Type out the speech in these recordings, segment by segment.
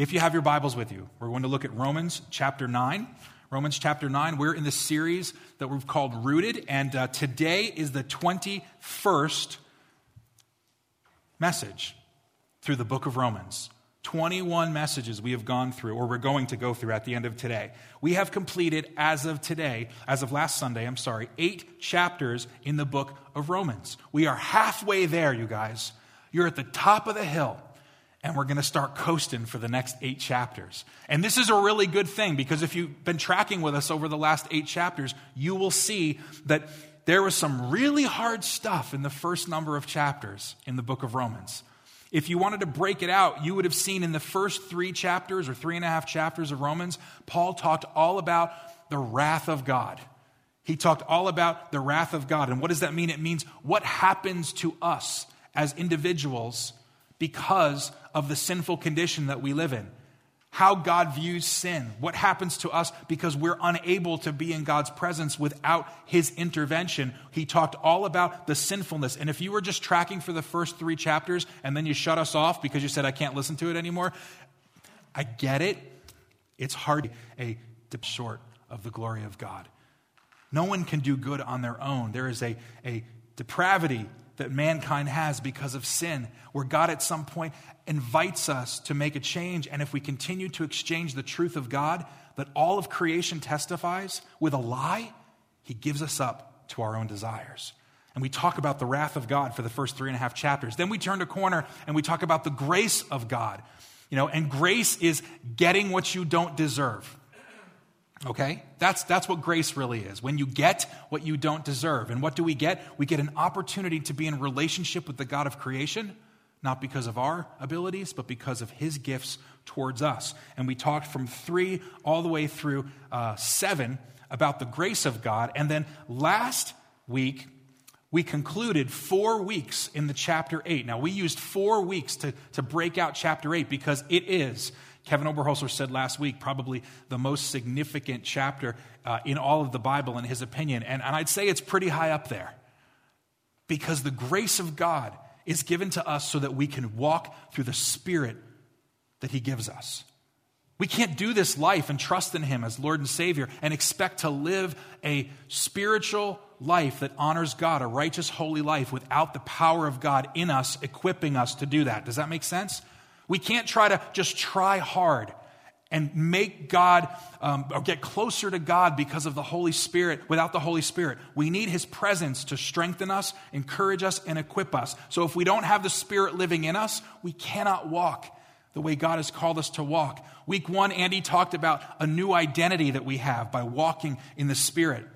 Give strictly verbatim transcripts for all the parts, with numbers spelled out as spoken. If you have your Bibles with you, we're going to look at Romans chapter nine. Romans chapter nine, we're in the series that we've called Rooted, and uh, today is the twenty-first message through the book of Romans. twenty-one messages we have gone through, or we're going to go through at the end of today. We have completed, as of today, as of last Sunday, I'm sorry, eight chapters in the book of Romans. We are halfway there, you guys. You're at the top of the hill. And we're going to start coasting for the next eight chapters. And this is a really good thing, because if you've been tracking with us over the last eight chapters, you will see that there was some really hard stuff in the first number of chapters in the book of Romans. If you wanted to break it out, you would have seen in the first three chapters or three and a half chapters of Romans, Paul talked all about the wrath of God. He talked all about the wrath of God. And what does that mean? It means what happens to us as individuals because of the sinful condition that we live in. How God views sin. What happens to us because we're unable to be in God's presence without his intervention. He talked all about the sinfulness. And if you were just tracking for the first three chapters and then you shut us off because you said, I can't listen to it anymore, I get it. It's hard to a dip short of the glory of God. No one can do good on their own. There is a, a depravity that mankind has because of sin, where God at some point invites us to make a change. And if we continue to exchange the truth of God that all of creation testifies with a lie, he gives us up to our own desires. And we talk about the wrath of God for the first three and a half chapters. Then we turn a corner and we talk about the grace of God. You know, and grace is getting what you don't deserve. Okay? That's that's what grace really is. When you get what you don't deserve. And what do we get? We get an opportunity to be in relationship with the God of creation, not because of our abilities, but because of his gifts towards us. And we talked from three all the way through uh, seven about the grace of God. And then last week, we concluded four weeks in the chapter eight. Now, we used four weeks to, to break out chapter eight because it is, Kevin Oberholzer said last week, probably the most significant chapter uh, in all of the Bible, in his opinion. And, and I'd say it's pretty high up there, because the grace of God is given to us so that we can walk through the Spirit that he gives us. We can't do this life and trust in him as Lord and Savior and expect to live a spiritual life that honors God, a righteous, holy life, without the power of God in us, equipping us to do that. Does that make sense? We can't try to just try hard and make God um, or get closer to God because of the Holy Spirit, without the Holy Spirit. We need his presence to strengthen us, encourage us, and equip us. So if we don't have the Spirit living in us, we cannot walk the way God has called us to walk. Week one, Andy talked about a new identity that we have by walking in the Spirit.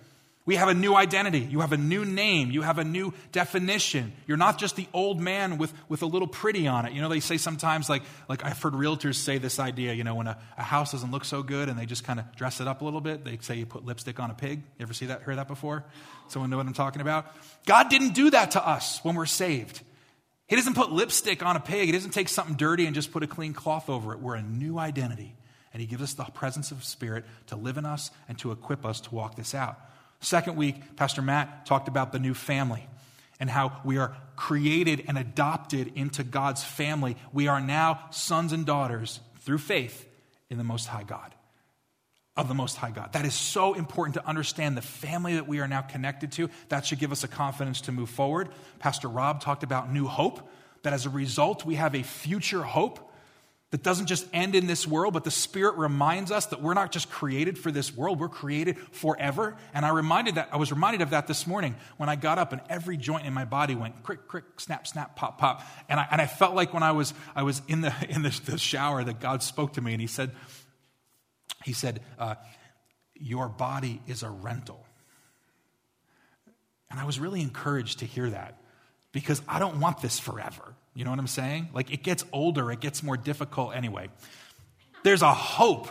We have a new identity. You have a new name. You have a new definition. You're not just the old man with, with a little pretty on it. You know, they say sometimes, like, like I've heard realtors say this idea, you know, when a, a house doesn't look so good and they just kind of dress it up a little bit, they say you put lipstick on a pig. You ever see that, heard that before? Someone know what I'm talking about? God didn't do that to us when we're saved. He doesn't put lipstick on a pig. He doesn't take something dirty and just put a clean cloth over it. We're a new identity. And he gives us the presence of Spirit to live in us and to equip us to walk this out. Second week, Pastor Matt talked about the new family and how we are created and adopted into God's family. We are now sons and daughters through faith in the Most High God, of the Most High God. That is so important to understand the family that we are now connected to. That should give us a confidence to move forward. Pastor Rob talked about new hope, that as a result, we have a future hope that doesn't just end in this world, but the Spirit reminds us that we're not just created for this world, we're created forever. And I reminded that I was reminded of that this morning when I got up and every joint in my body went crick, crick, snap, snap, pop, pop. And I and I felt like when I was I was in the in the, the shower that God spoke to me, and He said, He said, uh, "Your body is a rental." And I was really encouraged to hear that, because I don't want this forever. You know what I'm saying? Like, it gets older, it gets more difficult anyway. There's a hope.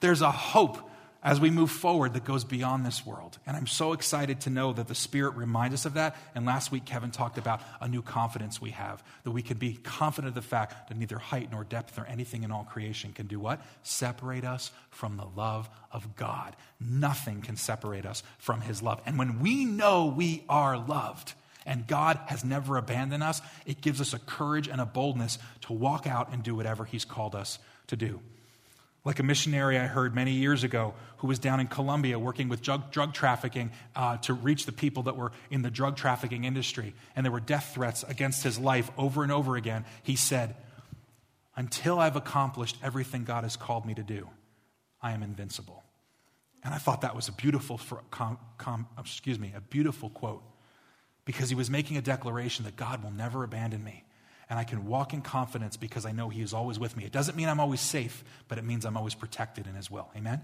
There's a hope as we move forward that goes beyond this world. And I'm so excited to know that the Spirit reminds us of that. And last week, Kevin talked about a new confidence we have, that we can be confident of the fact that neither height nor depth nor anything in all creation can do what? Separate us from the love of God. Nothing can separate us from his love. And when we know we are loved, and God has never abandoned us, it gives us a courage and a boldness to walk out and do whatever he's called us to do. Like a missionary I heard many years ago who was down in Colombia working with drug, drug trafficking uh, to reach the people that were in the drug trafficking industry, and there were death threats against his life over and over again. He said, "Until I've accomplished everything God has called me to do, I am invincible." And I thought that was a beautiful, com, com, excuse me, a beautiful quote, because he was making a declaration that God will never abandon me. And I can walk in confidence because I know he is always with me. It doesn't mean I'm always safe, but it means I'm always protected in his will. Amen?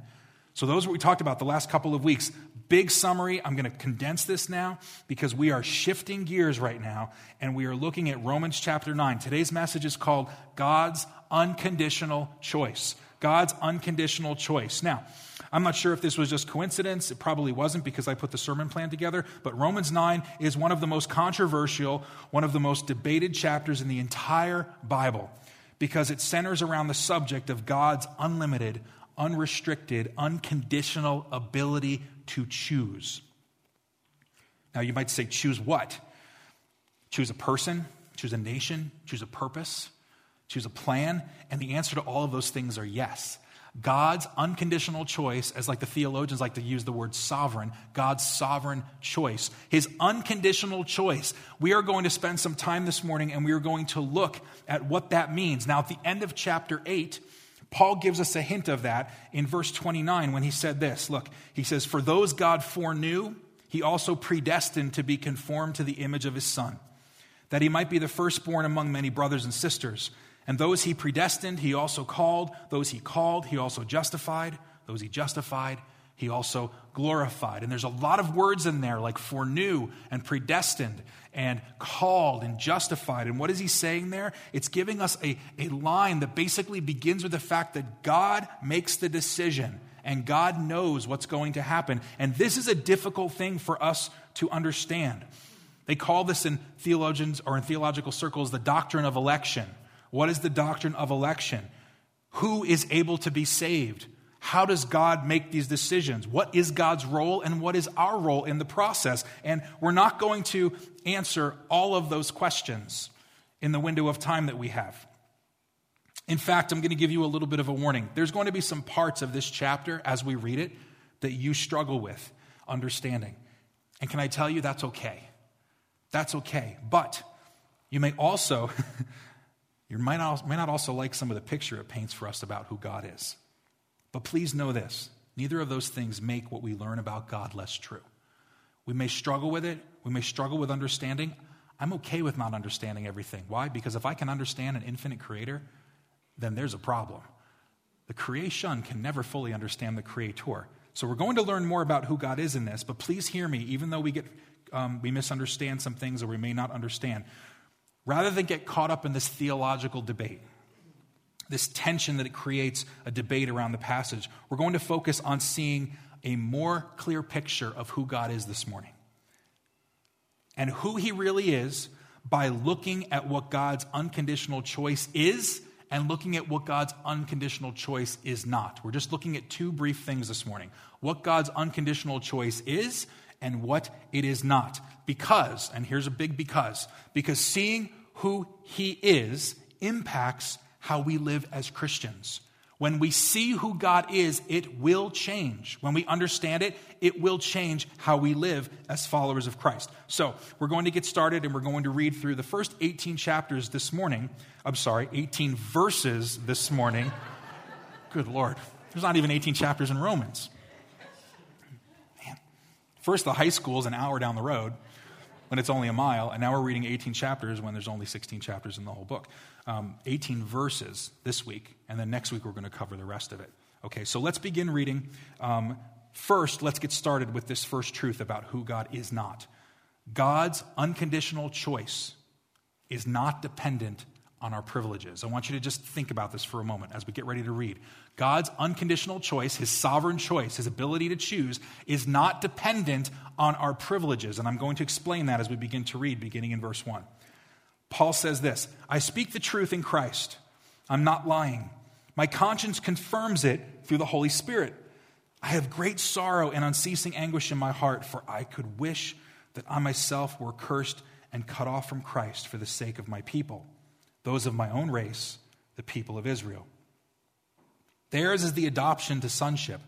So those are what we talked about the last couple of weeks. Big summary. I'm going to condense this now because we are shifting gears right now, and we are looking at Romans chapter nine. Today's message is called God's Unconditional Choice. God's Unconditional Choice. Now, I'm not sure if this was just coincidence. It probably wasn't because I put the sermon plan together. But Romans nine is one of the most controversial, one of the most debated chapters in the entire Bible, because it centers around the subject of God's unlimited, unrestricted, unconditional ability to choose. Now, you might say, choose what? Choose a person, choose a nation, choose a purpose, choose a plan. And the answer to all of those things are yes. God's unconditional choice, as like the theologians like to use the word sovereign, God's sovereign choice, his unconditional choice. We are going to spend some time this morning, and we are going to look at what that means. Now, at the end of chapter eight, Paul gives us a hint of that in verse twenty-nine when he said this. Look, he says, "For those God foreknew, he also predestined to be conformed to the image of his Son, that he might be the firstborn among many brothers and sisters. And those he predestined, he also called. Those he called, he also justified. Those he justified, he also glorified." And there's a lot of words in there like foreknew and predestined and called and justified. And what is he saying there? It's giving us a, a line that basically begins with the fact that God makes the decision and God knows what's going to happen. And this is a difficult thing for us to understand. They call this in theologians or in theological circles the doctrine of election. What is the doctrine of election? Who is able to be saved? How does God make these decisions? What is God's role, and what is our role in the process? And we're not going to answer all of those questions in the window of time that we have. In fact, I'm going to give you a little bit of a warning. There's going to be some parts of this chapter as we read it that you struggle with understanding. And can I tell you, that's okay. That's okay. But you may also... You might not also like some of the picture it paints for us about who God is. But please know this. Neither of those things make what we learn about God less true. We may struggle with it. We may struggle with understanding. I'm okay with not understanding everything. Why? Because if I can understand an infinite creator, then there's a problem. The creation can never fully understand the creator. So we're going to learn more about who God is in this. But please hear me, even though we get um, we misunderstand some things or we may not understand. Rather than get caught up in this theological debate, this tension that it creates a debate around the passage, we're going to focus on seeing a more clear picture of who God is this morning and who he really is by looking at what God's unconditional choice is and looking at what God's unconditional choice is not. We're just looking at two brief things this morning: what God's unconditional choice is and what it is not. Because, and here's a big because, because seeing who he is impacts how we live as Christians. When we see who God is, it will change. When we understand it, it will change how we live as followers of Christ. So we're going to get started, and we're going to read through the first eighteen chapters this morning. I'm sorry, eighteen verses this morning. Good Lord. There's not even eighteen chapters in Romans. First, the high school's an hour down the road when it's only a mile, and now we're reading eighteen chapters when there's only sixteen chapters in the whole book. Um, eighteen verses this week, and then next week we're going to cover the rest of it. Okay, so let's begin reading. Um, first, let's get started with this first truth about who God is not. God's unconditional choice is not dependent on our privileges. I want you to just think about this for a moment as we get ready to read. God's unconditional choice, his sovereign choice, his ability to choose, is not dependent on our privileges. And I'm going to explain that as we begin to read, beginning in verse one. Paul says this: "I speak the truth in Christ. I'm not lying. My conscience confirms it through the Holy Spirit. I have great sorrow and unceasing anguish in my heart, for I could wish that I myself were cursed and cut off from Christ for the sake of my people, those of my own race, the people of Israel. Theirs is the adoption to sonship.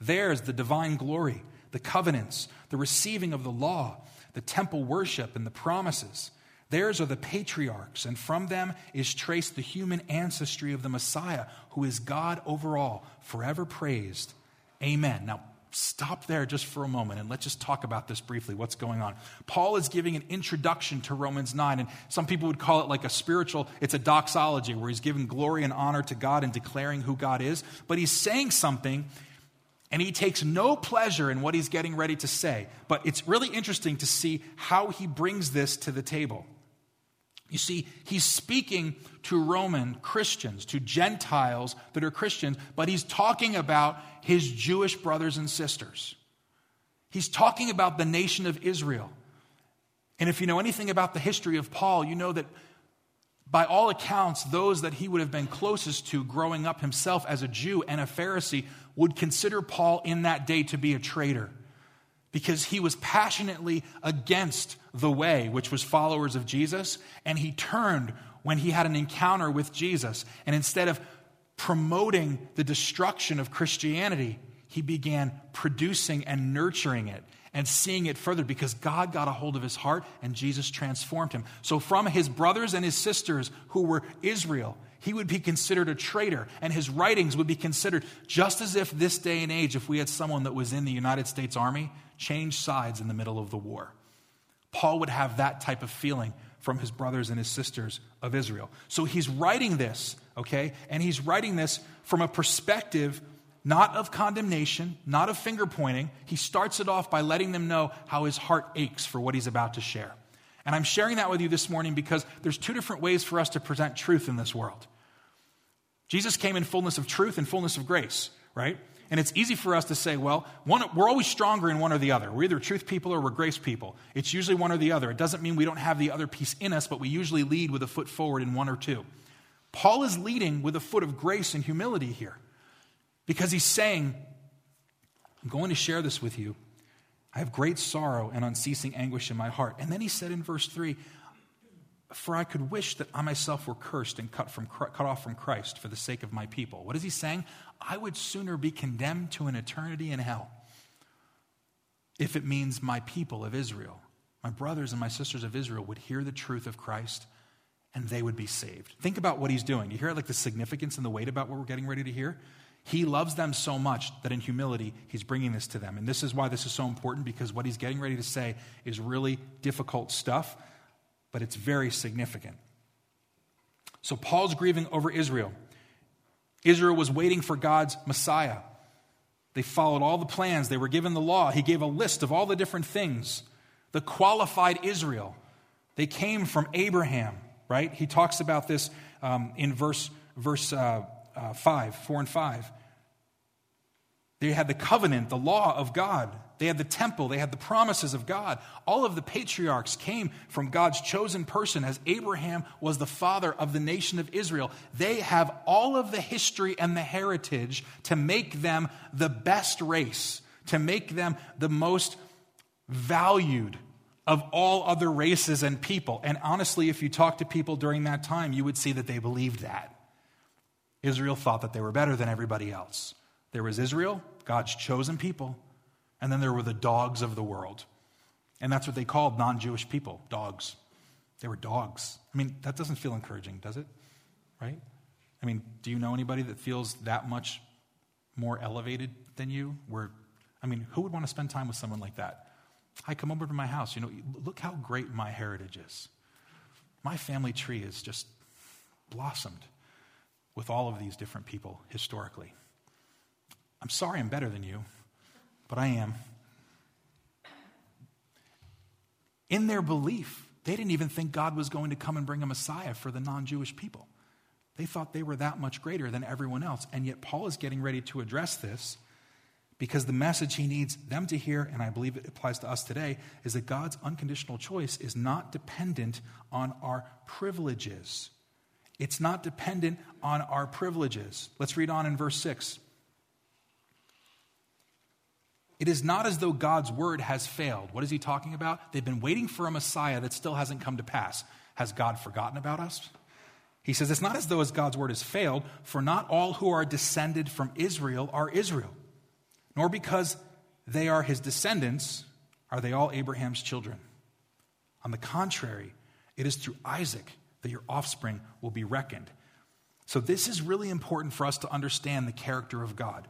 Theirs the divine glory, the covenants, the receiving of the law, the temple worship, and the promises. Theirs are the patriarchs, and from them is traced the human ancestry of the Messiah, who is God over all, forever praised. Amen. Now, stop there just for a moment, and let's just talk about this briefly, what's going on. Paul is giving an introduction to Romans nine, and some people would call it like a spiritual, it's a doxology, where he's giving glory and honor to God and declaring who God is. But he's saying something, and he takes no pleasure in what he's getting ready to say. But it's really interesting to see how he brings this to the table. You see, he's speaking to Roman Christians, to Gentiles that are Christians, but he's talking about his Jewish brothers and sisters. He's talking about the nation of Israel. And if you know anything about the history of Paul, you know that by all accounts, those that he would have been closest to growing up himself as a Jew and a Pharisee would consider Paul in that day to be a traitor, because he was passionately against the way, which was followers of Jesus, and he turned when he had an encounter with Jesus. And instead of promoting the destruction of Christianity, he began producing and nurturing it and seeing it further, because God got a hold of his heart and Jesus transformed him. So from his brothers and his sisters who were Israel, he would be considered a traitor, and his writings would be considered, just as if this day and age, if we had someone that was in the United States Army change sides in the middle of the war. Paul would have that type of feeling from his brothers and his sisters of Israel. So he's writing this, okay? And he's writing this from a perspective not of condemnation, not of finger pointing. He starts it off by letting them know how his heart aches for what he's about to share. And I'm sharing that with you this morning because there's two different ways for us to present truth in this world. Jesus came in fullness of truth and fullness of grace, right? And it's easy for us to say, well, one, we're always stronger in one or the other. We're either truth people or we're grace people. It's usually one or the other. It doesn't mean we don't have the other piece in us, but we usually lead with a foot forward in one or two. Paul is leading with a foot of grace and humility here, because he's saying, I'm going to share this with you. I have great sorrow and unceasing anguish in my heart. And then he said in verse three, for I could wish that I myself were cursed and cut from cut off from Christ for the sake of my people. What is he saying? I would sooner be condemned to an eternity in hell, if it means my people of Israel, my brothers and my sisters of Israel, would hear the truth of Christ and they would be saved. Think about what he's doing. You hear like the significance and the weight about what we're getting ready to hear? He loves them so much that in humility, he's bringing this to them. And this is why this is so important, because what he's getting ready to say is really difficult stuff, but it's very significant. So Paul's grieving over Israel. Israel was waiting for God's Messiah. They followed all the plans. They were given the law. He gave a list of all the different things. The qualified Israel. They came from Abraham, right? He talks about this um, in verse verse. Uh, Uh, five, four and five. They had the covenant, the law of God. They had the temple. They had the promises of God. All of the patriarchs came from God's chosen person, as Abraham was the father of the nation of Israel. They have all of the history and the heritage to make them the best race, to make them the most valued of all other races and people. And honestly, if you talk to people during that time, you would see that they believed that. Israel thought that they were better than everybody else. There was Israel, God's chosen people, and then there were the dogs of the world. And that's what they called non-Jewish people, dogs. They were dogs. I mean, that doesn't feel encouraging, does it? Right? I mean, do you know anybody that feels that much more elevated than you? Where, I mean, who would want to spend time with someone like that? I come over to my house, you know, look how great my heritage is. My family tree is just blossomed with all of these different people historically. I'm sorry I'm better than you, but I am. In their belief, they didn't even think God was going to come and bring a Messiah for the non-Jewish people. They thought they were that much greater than everyone else, and yet Paul is getting ready to address this, because the message he needs them to hear, and I believe it applies to us today, is that God's unconditional choice is not dependent on our privileges. It's not dependent on our privileges. Let's read on in verse six. It is not as though God's word has failed. What is he talking about? They've been waiting for a Messiah that still hasn't come to pass. Has God forgotten about us? He says, it's not as though as God's word has failed, for not all who are descended from Israel are Israel, nor because they are his descendants are they all Abraham's children. On the contrary, it is through Isaac that your offspring will be reckoned. So this is really important for us to understand the character of God,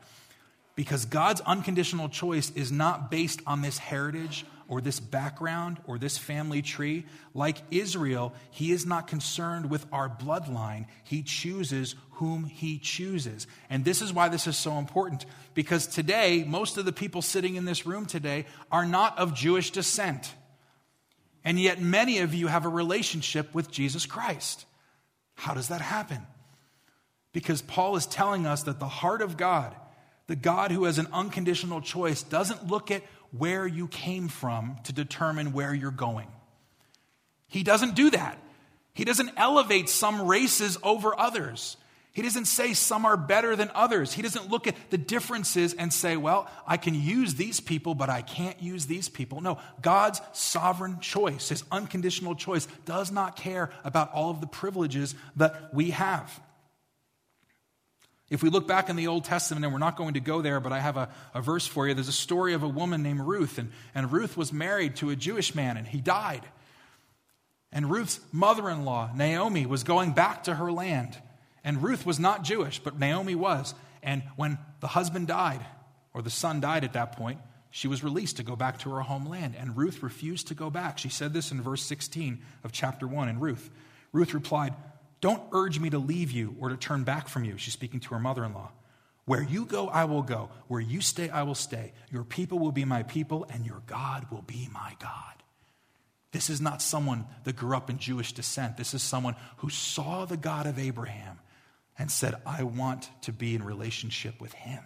because God's unconditional choice is not based on this heritage or this background or this family tree. Like Israel, he is not concerned with our bloodline. He chooses whom he chooses. And this is why this is so important, because today, most of the people sitting in this room today are not of Jewish descent. And yet many of you have a relationship with Jesus Christ. How does that happen? Because Paul is telling us that the heart of God, the God who has an unconditional choice, doesn't look at where you came from to determine where you're going. He doesn't do that. He doesn't elevate some races over others. He doesn't say some are better than others. He doesn't look at the differences and say, well, I can use these people, but I can't use these people. No, God's sovereign choice, his unconditional choice, does not care about all of the privileges that we have. If we look back in the Old Testament, and we're not going to go there, but I have a, a verse for you. There's a story of a woman named Ruth, and, and Ruth was married to a Jewish man, and he died. And Ruth's mother-in-law, Naomi, was going back to her land. And Ruth was not Jewish, but Naomi was. And when the husband died, or the son died at that point, she was released to go back to her homeland. And Ruth refused to go back. She said this in verse sixteen of chapter one in Ruth. Ruth replied, "Don't urge me to leave you or to turn back from you." She's speaking to her mother-in-law. "Where you go, I will go. Where you stay, I will stay. Your people will be my people, and your God will be my God." This is not someone that grew up in Jewish descent. This is someone who saw the God of Abraham and said, I want to be in relationship with him,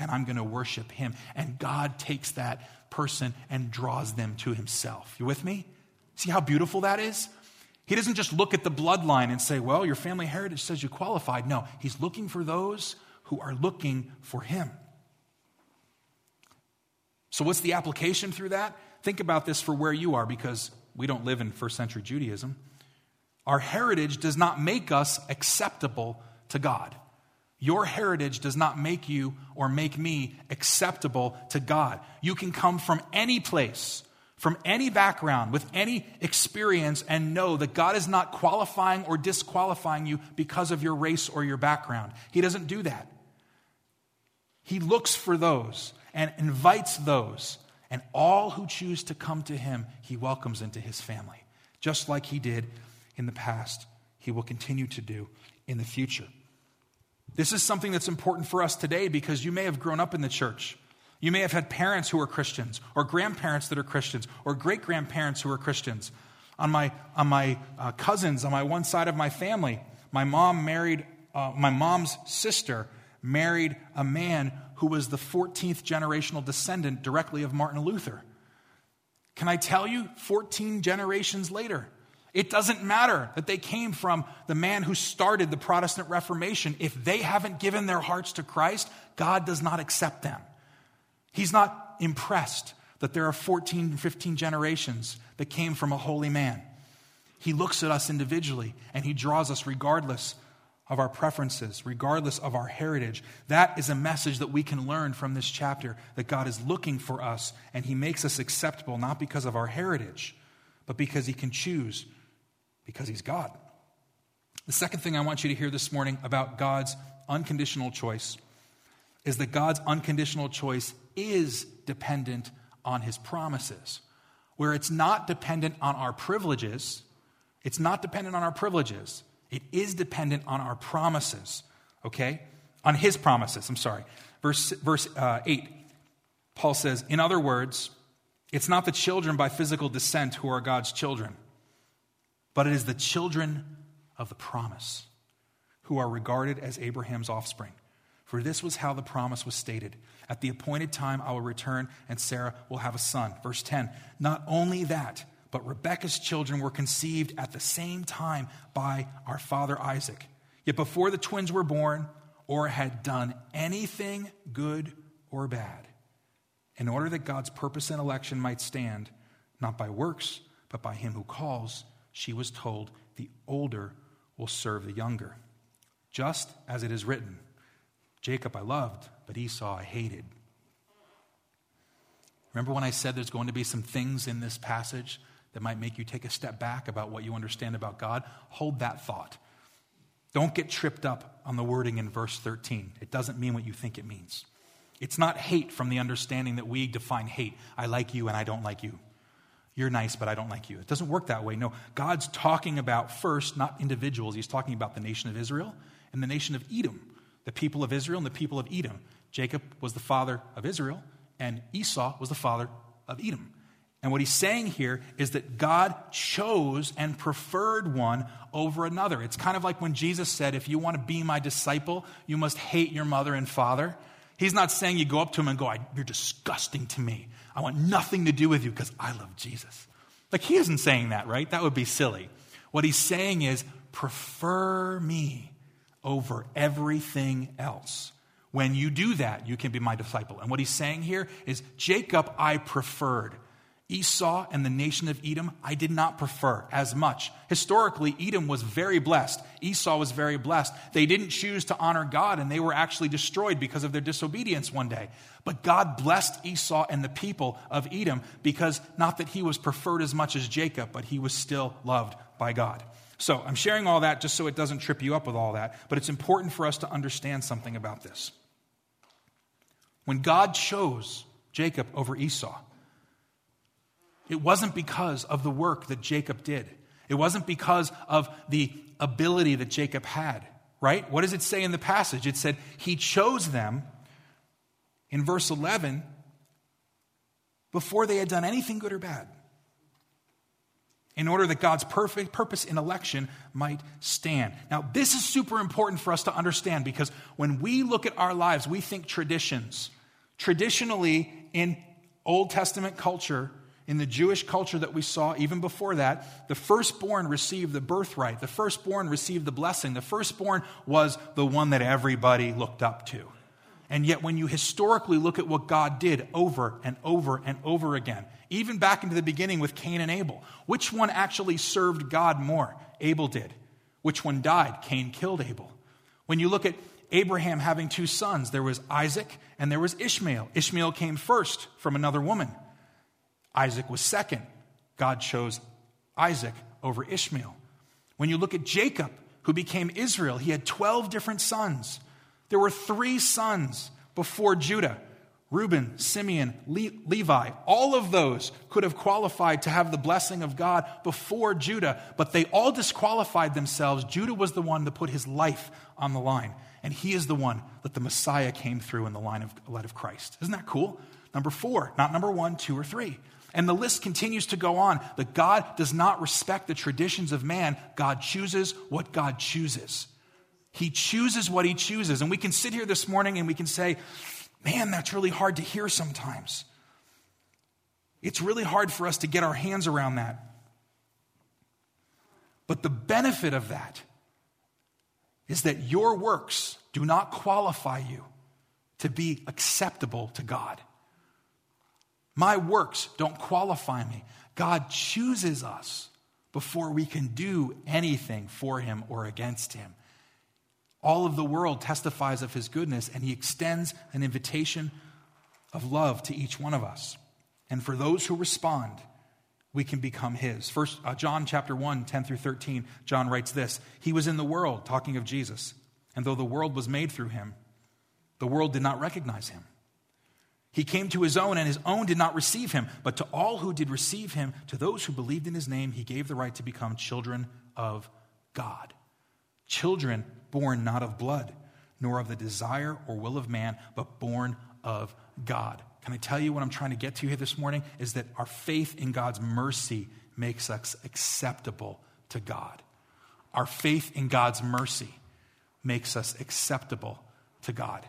and I'm going to worship him. And God takes that person and draws them to himself. You with me? See how beautiful that is? He doesn't just look at the bloodline and say, well, your family heritage says you qualified. No, he's looking for those who are looking for him. So what's the application through that? Think about this for where you are, because we don't live in first century Judaism. Our heritage does not make us acceptable to God. Your heritage does not make you or make me acceptable to God. You can come from any place, from any background, with any experience, and know that God is not qualifying or disqualifying you because of your race or your background. He doesn't do that. He looks for those and invites those, and all who choose to come to him, he welcomes into his family, just like he did in the past. He will continue to do in the future. This is something that's important for us today, because you may have grown up in the church. You may have had parents who are Christians, or grandparents that are Christians, or great-grandparents who are Christians. On my on my uh, cousins, on my one side of my family, my mom married uh, my mom's sister married a man who was the fourteenth generational descendant directly of Martin Luther. Can I tell you, fourteen generations later, it doesn't matter that they came from the man who started the Protestant Reformation. If they haven't given their hearts to Christ, God does not accept them. He's not impressed that there are fourteen, fifteen generations that came from a holy man. He looks at us individually, and he draws us regardless of our preferences, regardless of our heritage. That is a message that we can learn from this chapter, that God is looking for us, and he makes us acceptable not because of our heritage, but because he can choose, because he's God. The second thing I want you to hear this morning about God's unconditional choice is that God's unconditional choice is dependent on his promises. Where it's not dependent on our privileges, it's not dependent on our privileges. It is dependent on our promises, okay? On his promises, I'm sorry. Verse, verse uh, eight, Paul says, in other words, it's not the children by physical descent who are God's children, but it is the children of the promise who are regarded as Abraham's offspring. For this was how the promise was stated. At the appointed time, I will return, and Sarah will have a son. Verse ten, not only that, but Rebekah's children were conceived at the same time by our father Isaac. Yet before the twins were born or had done anything good or bad, in order that God's purpose and election might stand, not by works, but by him who calls, she was told, the older will serve the younger. Just as it is written, Jacob I loved, but Esau I hated. Remember when I said there's going to be some things in this passage that might make you take a step back about what you understand about God? Hold that thought. Don't get tripped up on the wording in verse thirteen. It doesn't mean what you think it means. It's not hate from the understanding that we define hate. I like you and I don't like you. You're nice, but I don't like you. It doesn't work that way. No, God's talking about first, not individuals. He's talking about the nation of Israel and the nation of Edom, the people of Israel and the people of Edom. Jacob was the father of Israel, and Esau was the father of Edom. And what he's saying here is that God chose and preferred one over another. It's kind of like when Jesus said, if you want to be my disciple, you must hate your mother and father. He's not saying you go up to him and go, you're disgusting to me. I want nothing to do with you because I love Jesus. Like, he isn't saying that, right? That would be silly. What he's saying is, prefer me over everything else. When you do that, you can be my disciple. And what he's saying here is, Jacob I preferred. Esau and the nation of Edom, I did not prefer as much. Historically, Edom was very blessed. Esau was very blessed. They didn't choose to honor God, and they were actually destroyed because of their disobedience one day. But God blessed Esau and the people of Edom because not that he was preferred as much as Jacob, but he was still loved by God. So I'm sharing all that just so it doesn't trip you up with all that, but it's important for us to understand something about this. When God chose Jacob over Esau, it wasn't because of the work that Jacob did. It wasn't because of the ability that Jacob had, right? What does it say in the passage? It said he chose them, in verse eleven, before they had done anything good or bad, in order that God's perfect purpose in election might stand. Now, this is super important for us to understand, because when we look at our lives, we think traditions. Traditionally, in Old Testament culture, in the Jewish culture that we saw even before that, the firstborn received the birthright. The firstborn received the blessing. The firstborn was the one that everybody looked up to. And yet when you historically look at what God did over and over and over again, even back into the beginning with Cain and Abel, which one actually served God more? Abel did. Which one died? Cain killed Abel. When you look at Abraham having two sons, there was Isaac and there was Ishmael. Ishmael came first from another woman. Isaac was second. God chose Isaac over Ishmael. When you look at Jacob, who became Israel, he had twelve different sons. There were three sons before Judah: Reuben, Simeon, Le- Levi. All of those could have qualified to have the blessing of God before Judah, but they all disqualified themselves. Judah was the one that put his life on the line, and he is the one that the Messiah came through in the line of, light of Christ. Isn't that cool? Number four, not number one, two, or three. And the list continues to go on. That God does not respect the traditions of man. God chooses what God chooses. He chooses what he chooses. And we can sit here this morning and we can say, man, that's really hard to hear sometimes. It's really hard for us to get our hands around that. But the benefit of that is that your works do not qualify you to be acceptable to God. My works don't qualify me. God chooses us before we can do anything for him or against him. All of the world testifies of his goodness, and he extends an invitation of love to each one of us. And for those who respond, we can become his. First, uh, John chapter one, ten through thirteen, John writes this: he was in the world, talking of Jesus, and though the world was made through him, the world did not recognize him. He came to his own, and his own did not receive him. But to all who did receive him, to those who believed in his name, he gave the right to become children of God. Children born not of blood, nor of the desire or will of man, but born of God. Can I tell you what I'm trying to get to here this morning? Is that our faith in God's mercy makes us acceptable to God. Our faith in God's mercy makes us acceptable to God.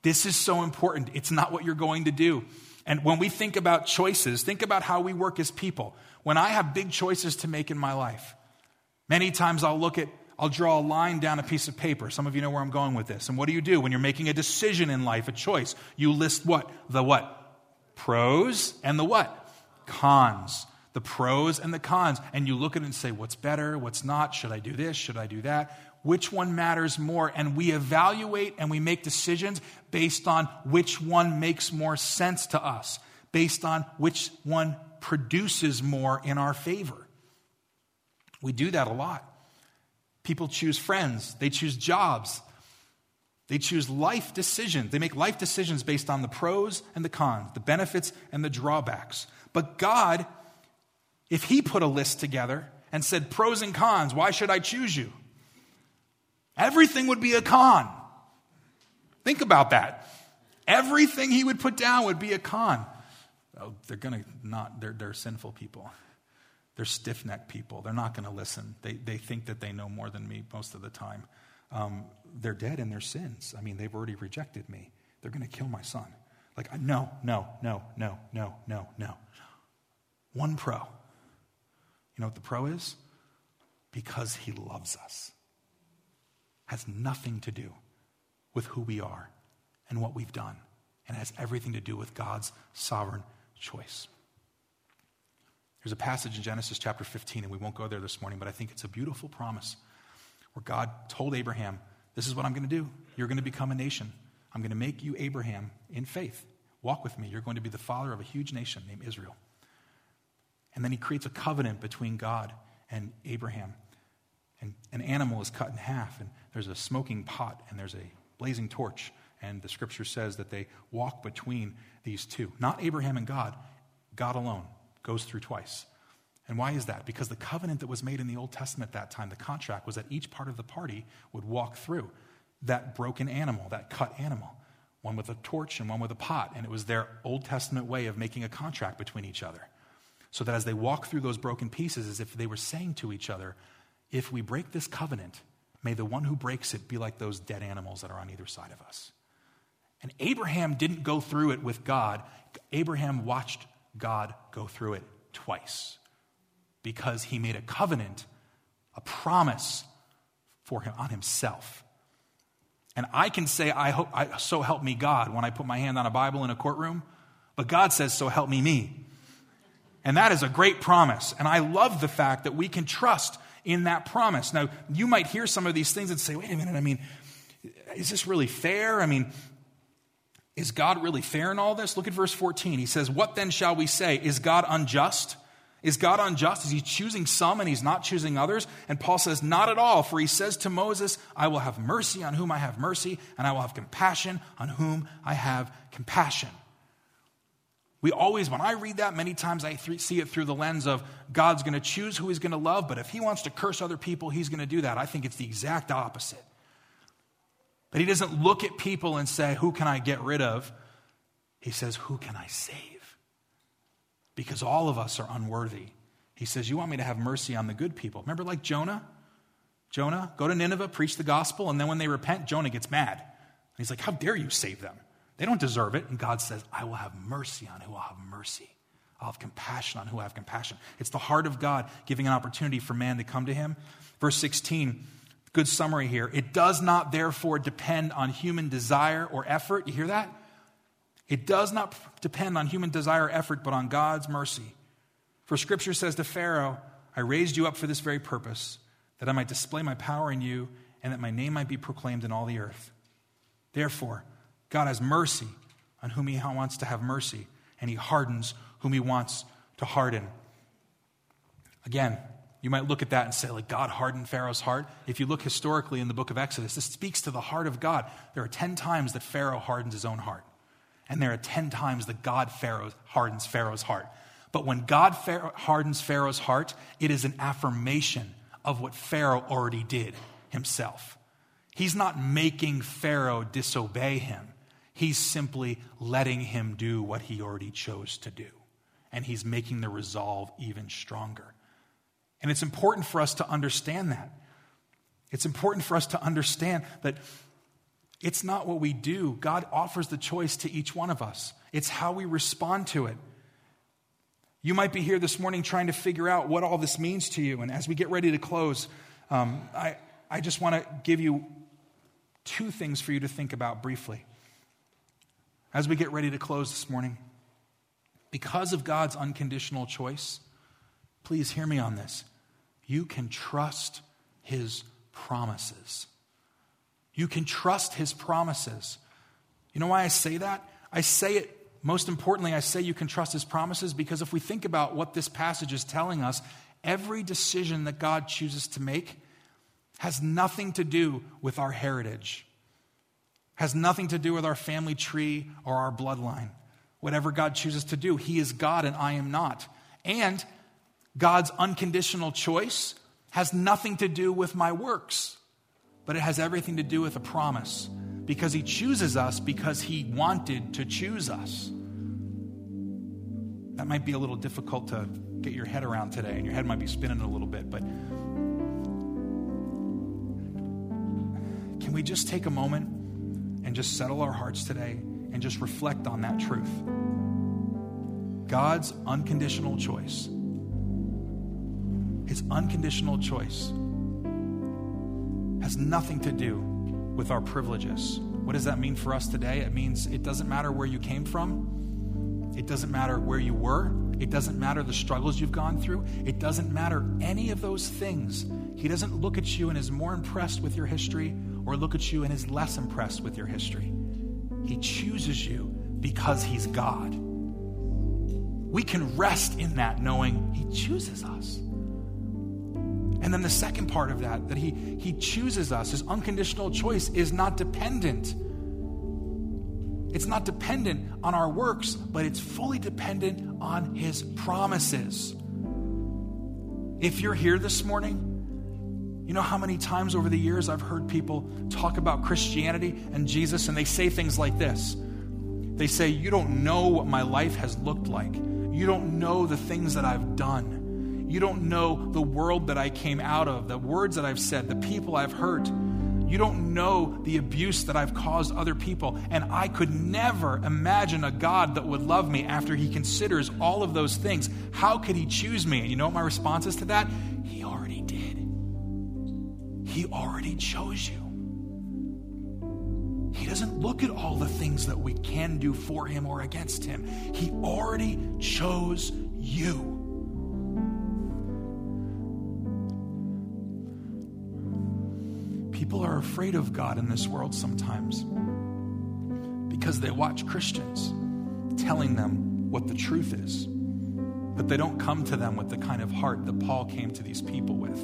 This is so important. It's not what you're going to do. And when we think about choices, think about how we work as people. When I have big choices to make in my life, many times I'll look at, I'll draw a line down a piece of paper. Some of you know where I'm going with this. And what do you do when you're making a decision in life, a choice? You list what? The what? Pros and the what? Cons. the pros and the cons, and you look at it and say, what's better, what's not, should I do this, should I do that? Which one matters more? And we evaluate and we make decisions based on which one makes more sense to us, based on which one produces more in our favor. We do that a lot. People choose friends. They choose jobs. They choose life decisions. They make life decisions based on the pros and the cons, the benefits and the drawbacks. But God, if he put a list together and said, pros and cons, why should I choose you? Everything would be a con. Think about that. Everything he would put down would be a con. Oh, they're going to not, they're, they're sinful people. They're stiff-necked people. They're not going to listen. They they think that they know more than me most of the time. Um, they're dead in their sins. I mean, they've already rejected me. They're going to kill my son. Like, no, no, no, no, no, no, no. One pro. You know what the pro is? Because he loves us. Has nothing to do with who we are and what we've done. And has everything to do with God's sovereign choice. There's a passage in Genesis chapter fifteen, and we won't go there this morning, but I think it's a beautiful promise where God told Abraham, this is what I'm going to do. You're going to become a nation. I'm going to make you Abraham in faith. Walk with me. You're going to be the father of a huge nation named Israel. And then he creates a covenant between God and Abraham. And an animal is cut in half, and there's a smoking pot, and there's a blazing torch. And the scripture says that they walk between these two. Not Abraham and God, God alone. Goes through twice. And why is that? Because the covenant that was made in the Old Testament at that time, the contract, was that each part of the party would walk through that broken animal, that cut animal, one with a torch and one with a pot. And it was their Old Testament way of making a contract between each other. So that as they walk through those broken pieces, as if they were saying to each other, if we break this covenant, may the one who breaks it be like those dead animals that are on either side of us. And Abraham didn't go through it with God. Abraham watched God go through it twice because he made a covenant, a promise for him on himself. And I can say, I hope, I, so help me God, when I put my hand on a Bible in a courtroom, but God says, so help me me. And that is a great promise. And I love the fact that we can trust in that promise. Now, you might hear some of these things and say, wait a minute, I mean, is this really fair? I mean, is God really fair in all this? Look at verse fourteen. He says, what then shall we say? Is God unjust? Is God unjust? Is he choosing some and he's not choosing others? And Paul says, not at all. For he says to Moses, I will have mercy on whom I have mercy, and I will have compassion on whom I have compassion. We always, when I read that, many times I th- see it through the lens of God's going to choose who he's going to love, but if he wants to curse other people, he's going to do that. I think it's the exact opposite. That he doesn't look at people and say, who can I get rid of? He says, who can I save? Because all of us are unworthy. He says, you want me to have mercy on the good people. Remember like Jonah? Jonah, go to Nineveh, preach the gospel, and then when they repent, Jonah gets mad. And he's like, how dare you save them? They don't deserve it. And God says, I will have mercy on who I'll have mercy. I'll have compassion on who I have compassion. It's the heart of God giving an opportunity for man to come to him. Verse sixteen, good summary here. It does not therefore depend on human desire or effort. You hear that? It does not depend on human desire or effort, but on God's mercy. For scripture says to Pharaoh, I raised you up for this very purpose, that I might display my power in you and that my name might be proclaimed in all the earth. Therefore, God has mercy on whom he wants to have mercy, and he hardens whom he wants to harden. Again, you might look at that and say, like, God hardened Pharaoh's heart. If you look historically in the book of Exodus, this speaks to the heart of God. There are ten times that Pharaoh hardens his own heart. And there are ten times that God Pharaoh hardens Pharaoh's heart. But when God Pharaoh hardens Pharaoh's heart, it is an affirmation of what Pharaoh already did himself. He's not making Pharaoh disobey him. He's simply letting him do what he already chose to do. And he's making the resolve even stronger. And it's important for us to understand that. It's important for us to understand that it's not what we do. God offers the choice to each one of us. It's how we respond to it. You might be here this morning trying to figure out what all this means to you. And as we get ready to close, um, I, I just want to give you two things for you to think about briefly. As we get ready to close this morning, because of God's unconditional choice, please hear me on this. You can trust his promises. You can trust his promises. You know why I say that? I say it, most importantly, I say you can trust his promises because if we think about what this passage is telling us, every decision that God chooses to make has nothing to do with our heritage, has nothing to do with our family tree or our bloodline. Whatever God chooses to do, he is God and I am not. And God's unconditional choice has nothing to do with my works, but it has everything to do with a promise because he chooses us because he wanted to choose us. That might be a little difficult to get your head around today, and your head might be spinning a little bit, but can we just take a moment and just settle our hearts today and just reflect on that truth? God's unconditional choice. His unconditional choice has nothing to do with our privileges. What does that mean for us today? It means it doesn't matter where you came from. It doesn't matter where you were. It doesn't matter the struggles you've gone through. It doesn't matter any of those things. He doesn't look at you and is more impressed with your history or look at you and is less impressed with your history. He chooses you because he's God. We can rest in that knowing he chooses us. And then the second part of that, that he, he chooses us, his unconditional choice is not dependent. It's not dependent on our works, but it's fully dependent on his promises. If you're here this morning, you know how many times over the years I've heard people talk about Christianity and Jesus, and they say things like this. They say, you don't know what my life has looked like. You don't know the things that I've done. You don't know the world that I came out of, the words that I've said, the people I've hurt. You don't know the abuse that I've caused other people. And I could never imagine a God that would love me after he considers all of those things. How could he choose me? And you know what my response is to that? He already did. He already chose you. He doesn't look at all the things that we can do for him or against him. He already chose you. People are afraid of God in this world sometimes because they watch Christians telling them what the truth is, but they don't come to them with the kind of heart that Paul came to these people with,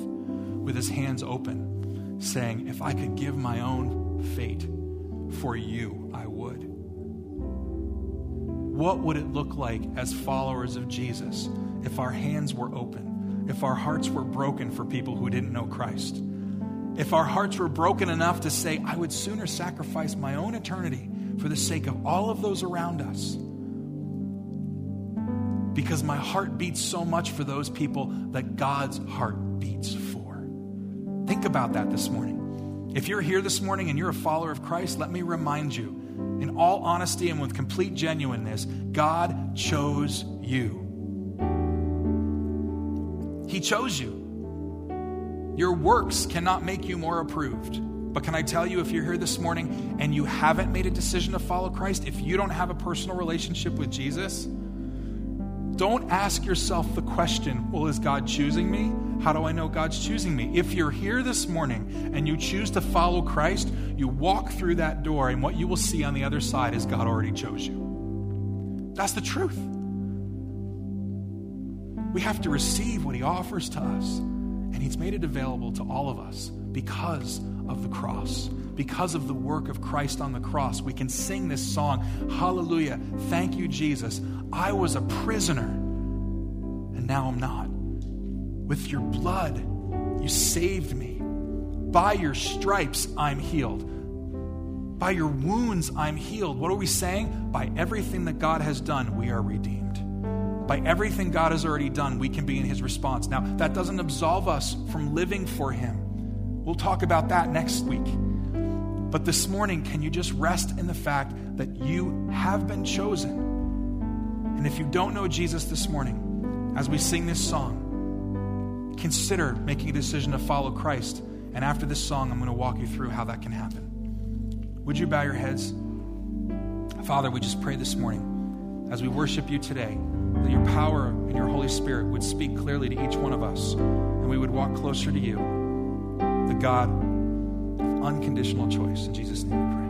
with his hands open, saying, if I could give my own fate for you, I would. What would it look like as followers of Jesus if our hands were open, if our hearts were broken for people who didn't know Christ? If our hearts were broken enough to say, I would sooner sacrifice my own eternity for the sake of all of those around us because my heart beats so much for those people that God's heart beats for. Think about that this morning. If you're here this morning and you're a follower of Christ, let me remind you, in all honesty and with complete genuineness, God chose you. He chose you. Your works cannot make you more approved. But can I tell you, if you're here this morning and you haven't made a decision to follow Christ, if you don't have a personal relationship with Jesus, don't ask yourself the question, well, is God choosing me? How do I know God's choosing me? If you're here this morning and you choose to follow Christ, you walk through that door and what you will see on the other side is God already chose you. That's the truth. We have to receive what he offers to us. And he's made it available to all of us because of the cross, because of the work of Christ on the cross. We can sing this song, hallelujah, thank you, Jesus. I was a prisoner, and now I'm not. With your blood, you saved me. By your stripes, I'm healed. By your wounds, I'm healed. What are we saying? By everything that God has done, we are redeemed. By everything God has already done, we can be in his response. Now, that doesn't absolve us from living for him. We'll talk about that next week. But this morning, can you just rest in the fact that you have been chosen? And if you don't know Jesus this morning, as we sing this song, consider making a decision to follow Christ. And after this song, I'm going to walk you through how that can happen. Would you bow your heads? Father, we just pray this morning as we worship you today. that your power and your Holy Spirit would speak clearly to each one of us, and we would walk closer to you, the God of unconditional choice. In Jesus' name we pray.